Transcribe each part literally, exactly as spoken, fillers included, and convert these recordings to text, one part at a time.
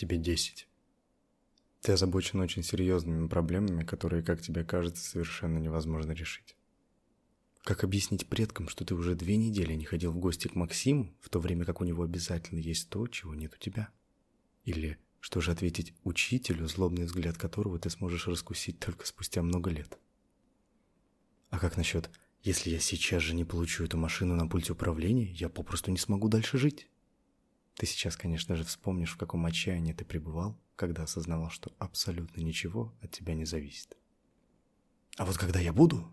тебе десять. Ты озабочен очень серьезными проблемами, которые, как тебе кажется, совершенно невозможно решить. Как объяснить предкам, что ты уже две недели не ходил в гости к Максиму, в то время как у него обязательно есть то, чего нет у тебя? Или что же ответить учителю, злобный взгляд которого ты сможешь раскусить только спустя много лет? А как насчет «если я сейчас же не получу эту машину на пульте управления, я попросту не смогу дальше жить»? Ты сейчас, конечно же, вспомнишь, в каком отчаянии ты пребывал, когда осознавал, что абсолютно ничего от тебя не зависит. А вот когда я буду,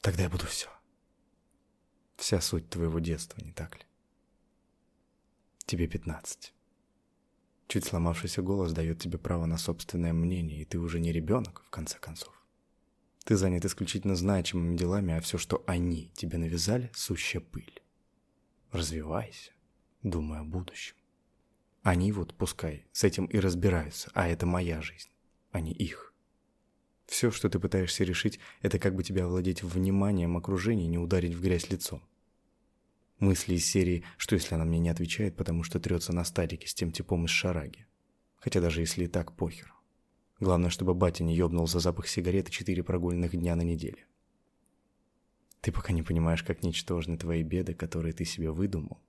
тогда я буду все. Вся суть твоего детства, не так ли? Тебе пятнадцать. Чуть сломавшийся голос дает тебе право на собственное мнение, и ты уже не ребенок, в конце концов. Ты занят исключительно значимыми делами, а все, что они тебе навязали, сущая пыль. Развивайся, думай о будущем. Они вот, пускай, с этим и разбираются, а это моя жизнь, а не их. Все, что ты пытаешься решить, это как бы тебя овладеть вниманием окружения и не ударить в грязь лицом. Мысли из серии «что если она мне не отвечает, потому что трется на стадике с тем типом из Шараги?» Хотя даже если и так, похер. Главное, чтобы батя не ёбнул за запах сигареты четыре прогульных дня на неделе. Ты пока не понимаешь, как ничтожны твои беды, которые ты себе выдумал,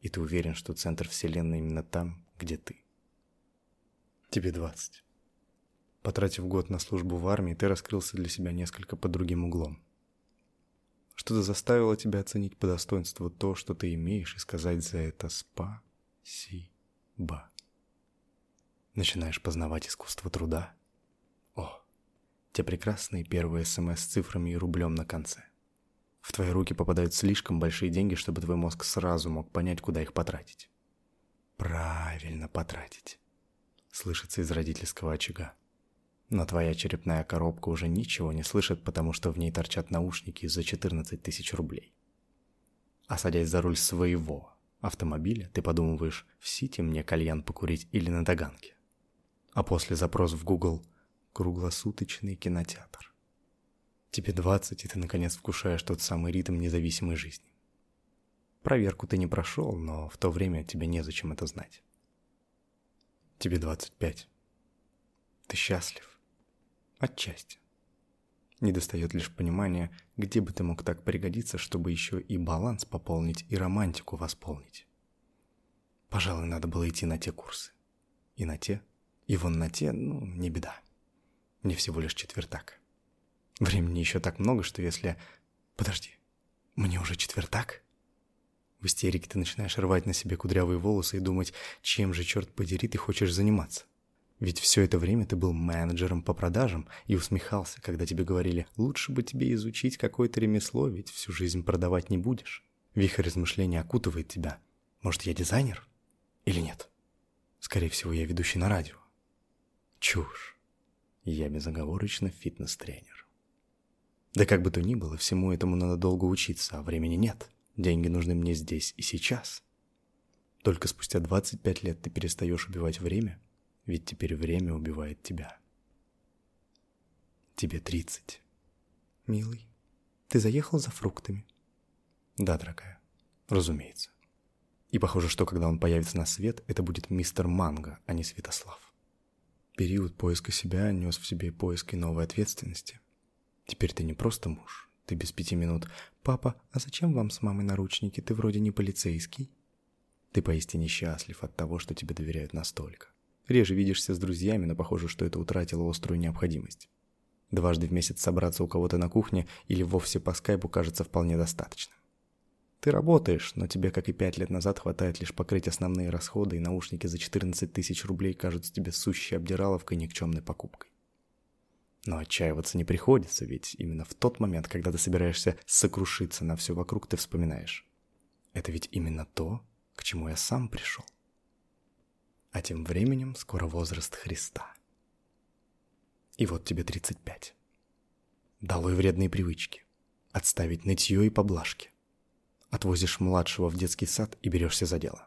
и ты уверен, что центр вселенной именно там, где ты. Тебе двадцать. Потратив год на службу в армии, ты раскрылся для себя несколько под другим углом. Что-то заставило тебя оценить по достоинству то, что ты имеешь, и сказать за это спа-си-ба. Начинаешь познавать искусство труда. О, те прекрасные первые эс эм эс с цифрами и рублем на конце. В твои руки попадают слишком большие деньги, чтобы твой мозг сразу мог понять, куда их потратить. Правильно потратить, слышится из родительского очага. Но твоя черепная коробка уже ничего не слышит, потому что в ней торчат наушники за четырнадцать тысяч рублей. А садясь за руль своего автомобиля, ты подумываешь, в Сити мне кальян покурить или на Таганке. А после запрос в Google «круглосуточный кинотеатр». Тебе двадцать, и ты наконец вкушаешь тот самый ритм независимой жизни. Проверку ты не прошел, но в то время тебе незачем это знать. Тебе двадцать пять. Ты счастлив. Отчасти. Недостает лишь понимания, где бы ты мог так пригодиться, чтобы еще и баланс пополнить, и романтику восполнить. Пожалуй, надо было идти на те курсы. И на те... И вон на те, ну, не беда. Мне всего лишь четвертак. Времени еще так много, что если... Подожди, мне уже четвертак? В истерике ты начинаешь рвать на себе кудрявые волосы и думать, чем же, черт подери, ты хочешь заниматься. Ведь все это время ты был менеджером по продажам и усмехался, когда тебе говорили, лучше бы тебе изучить какое-то ремесло, ведь всю жизнь продавать не будешь. Вихрь размышлений окутывает тебя. Может, я дизайнер? Или нет? Скорее всего, я ведущий на радио. Чушь. Я безоговорочно фитнес-тренер. Да как бы то ни было, всему этому надо долго учиться, а времени нет. Деньги нужны мне здесь и сейчас. Только спустя двадцать пять лет ты перестаешь убивать время, ведь теперь время убивает тебя. Тебе тридцать. Милый, ты заехал за фруктами? Да, дорогая, разумеется. И похоже, что когда он появится на свет, это будет мистер Манго, а не Святослав. Период поиска себя нес в себе поиски новой ответственности. Теперь ты не просто муж, ты без пяти минут. «Папа, а зачем вам с мамой наручники? Ты вроде не полицейский». Ты поистине счастлив от того, что тебе доверяют настолько. Реже видишься с друзьями, но похоже, что это утратило острую необходимость. Дважды в месяц собраться у кого-то на кухне или вовсе по скайпу кажется вполне достаточно. Ты работаешь, но тебе, как и пять лет назад, хватает лишь покрыть основные расходы, и наушники за четырнадцать тысяч рублей кажутся тебе сущей обдираловкой никчемной покупкой. Но отчаиваться не приходится, ведь именно в тот момент, когда ты собираешься сокрушиться на все вокруг, ты вспоминаешь. Это ведь именно то, к чему я сам пришел. А тем временем скоро возраст Христа. И вот тебе тридцать пять. Долой вредные привычки. Отставить нытье и поблажки. Отвозишь младшего в детский сад и берешься за дело.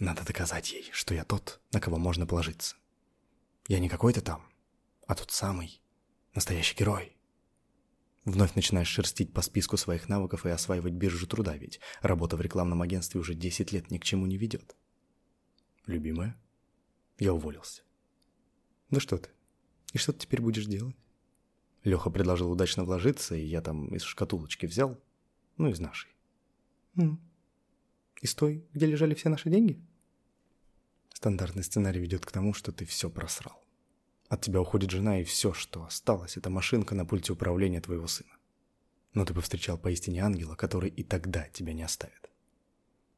Надо доказать ей, что я тот, на кого можно положиться. Я не какой-то там, а тот самый, настоящий герой. Вновь начинаешь шерстить по списку своих навыков и осваивать биржу труда, ведь работа в рекламном агентстве уже десять лет ни к чему не ведет. Любимая, Я уволился. Ну что ты? И что ты теперь будешь делать? Леха предложил удачно вложиться, и я там из шкатулочки взял. Ну, из нашей. Mm. Из той, где лежали все наши деньги? Стандартный сценарий ведет к тому, что ты все просрал. От тебя уходит жена, и все, что осталось, это машинка на пульте управления твоего сына. Но ты повстречал поистине ангела, который и тогда тебя не оставит.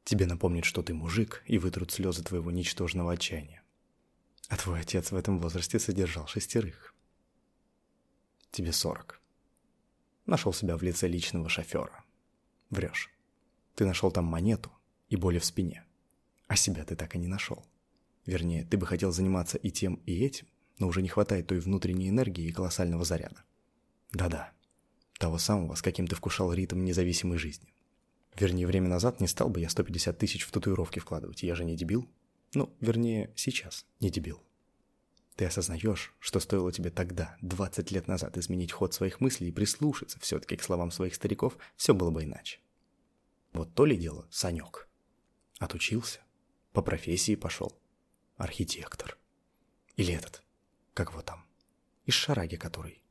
Тебе напомнит, что ты мужик, и вытрут слезы твоего ничтожного отчаяния. А твой отец в этом возрасте содержал шестерых. Тебе сорок. Нашел себя в лице личного шофера. Врешь. Ты нашел там монету и боли в спине. А себя ты так и не нашел. Вернее, ты бы хотел заниматься и тем, и этим, но уже не хватает той внутренней энергии и колоссального заряда. Да-да, того самого, с каким ты вкушал ритм независимой жизни. Вернее, время назад не стал бы я сто пятьдесят тысяч в татуировки вкладывать, я же не дебил. Ну, вернее, сейчас не дебил. Ты осознаешь, что стоило тебе тогда, двадцать лет назад, изменить ход своих мыслей и прислушаться все-таки к словам своих стариков, все было бы иначе. Вот то ли дело, Санек. Отучился, по профессии пошел. Архитектор. Или этот, как вот там, из Шараги который.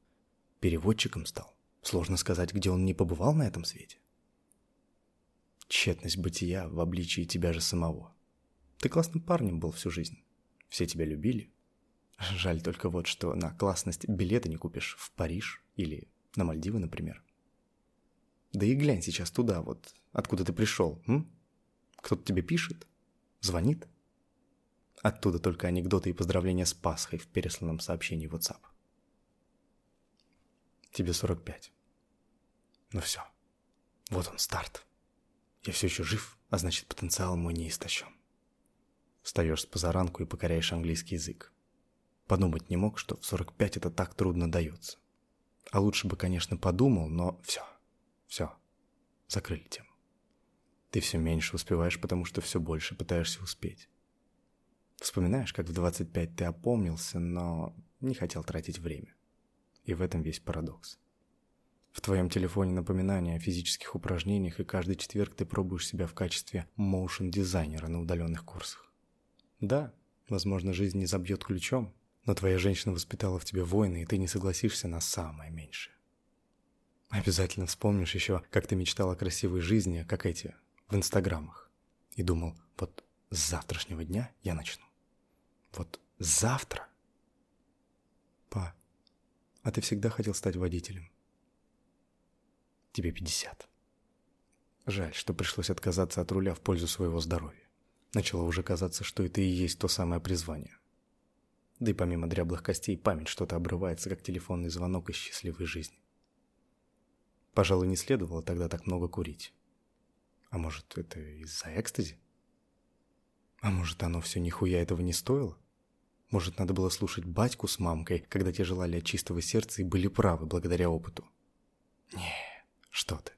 Переводчиком стал. Сложно сказать, где он не побывал на этом свете. Тщетность бытия в обличии тебя же самого. Ты классным парнем был всю жизнь. Все тебя любили. Жаль только вот, что на классность билета не купишь в Париж или на Мальдивы, например. Да и глянь сейчас туда, вот откуда ты пришел, м? Кто-то тебе пишет? Звонит? Оттуда только анекдоты и поздравления с Пасхой в пересланном сообщении в WhatsApp. Тебе сорок пять. Ну все. Вот он, старт. Я все еще жив, а значит потенциал мой не истощен. Встаешь с позаранку и покоряешь английский язык. Подумать не мог, что в сорок пять это так трудно дается. А лучше бы, конечно, подумал, но все, все, закрыли тему. Ты все меньше успеваешь, потому что все больше пытаешься успеть. Вспоминаешь, как в двадцать пять ты опомнился, но не хотел тратить время. И в этом весь парадокс. В твоем телефоне напоминания о физических упражнениях, и каждый четверг ты пробуешь себя в качестве моушн-дизайнера на удаленных курсах. Да, возможно, жизнь не забьет ключом, но твоя женщина воспитала в тебе воина, и ты не согласишься на самое меньшее. Обязательно вспомнишь еще, как ты мечтал о красивой жизни, как эти, в инстаграмах. И думал, вот с завтрашнего дня я начну. Вот завтра. Па, а ты всегда хотел стать водителем. Тебе пятьдесят. Жаль, что пришлось отказаться от руля в пользу своего здоровья. Начало уже казаться, что это и есть то самое призвание. Да и помимо дряблых костей, память что-то обрывается, как телефонный звонок из счастливой жизни. Пожалуй, не следовало тогда так много курить. А может, это из-за экстази? А может, оно все нихуя этого не стоило? Может, надо было слушать батьку с мамкой, когда те желали от чистого сердца и были правы благодаря опыту? Не, что ты.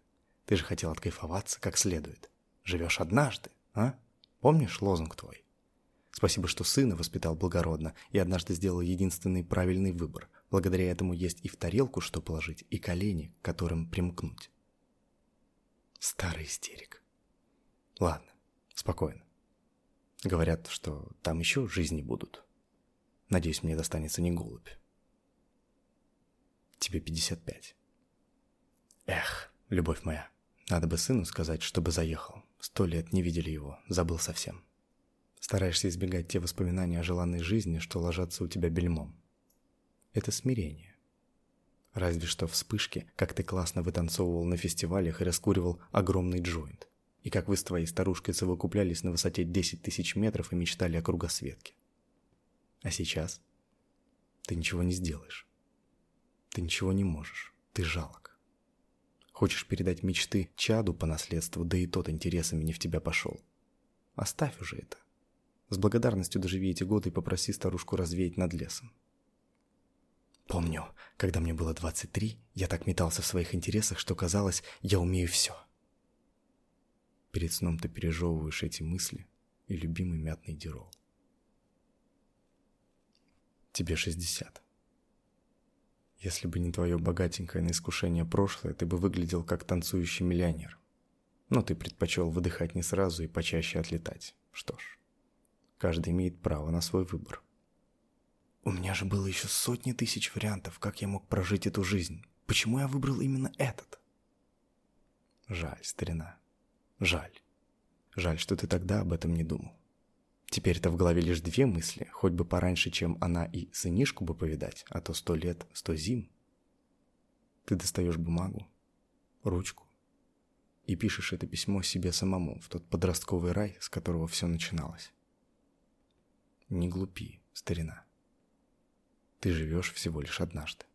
Ты же хотел откайфоваться как следует. Живешь однажды, а? Помнишь лозунг твой? Спасибо, что сына воспитал благородно и однажды сделал единственный правильный выбор. Благодаря этому есть и в тарелку что положить, и колени, к которым примкнуть. Старый истерик. Ладно, спокойно. Говорят, что там еще жизни будут. Надеюсь, мне достанется не голубь. Тебе пятьдесят пять. Эх, любовь моя, надо бы сыну сказать, чтобы заехал. Сто лет не видели его, забыл совсем. Стараешься избегать те воспоминания о желанной жизни, что ложатся у тебя бельмом. Это смирение. Разве что вспышки, как ты классно вытанцовывал на фестивалях и раскуривал огромный джойнт. И как вы с твоей старушкой совокуплялись на высоте десять тысяч метров и мечтали о кругосветке. А сейчас ты ничего не сделаешь. Ты ничего не можешь. Ты жалок. Хочешь передать мечты чаду по наследству, да и тот интересами не в тебя пошел. Оставь уже это. С благодарностью доживи эти годы и попроси старушку развеять над лесом. Помню, когда мне было двадцать три, я так метался в своих интересах, что казалось, я умею все. Перед сном ты пережевываешь эти мысли и любимый мятный дирол. Тебе шестьдесят. Если бы не твое богатенькое на искушение прошлое, ты бы выглядел как танцующий миллионер. Но ты предпочел выдыхать не сразу и почаще отлетать. Что ж. Каждый имеет право на свой выбор. У меня же было еще сотни тысяч вариантов, как я мог прожить эту жизнь. Почему я выбрал именно этот? Жаль, старина. Жаль. Жаль, что ты тогда об этом не думал. Теперь-то в голове лишь две мысли, хоть бы пораньше, чем она и сынишку бы повидать, а то сто лет, сто зим. Ты достаешь бумагу, ручку и пишешь это письмо себе самому в тот подростковый рай, с которого все начиналось. Не глупи, старина. Ты живешь всего лишь однажды.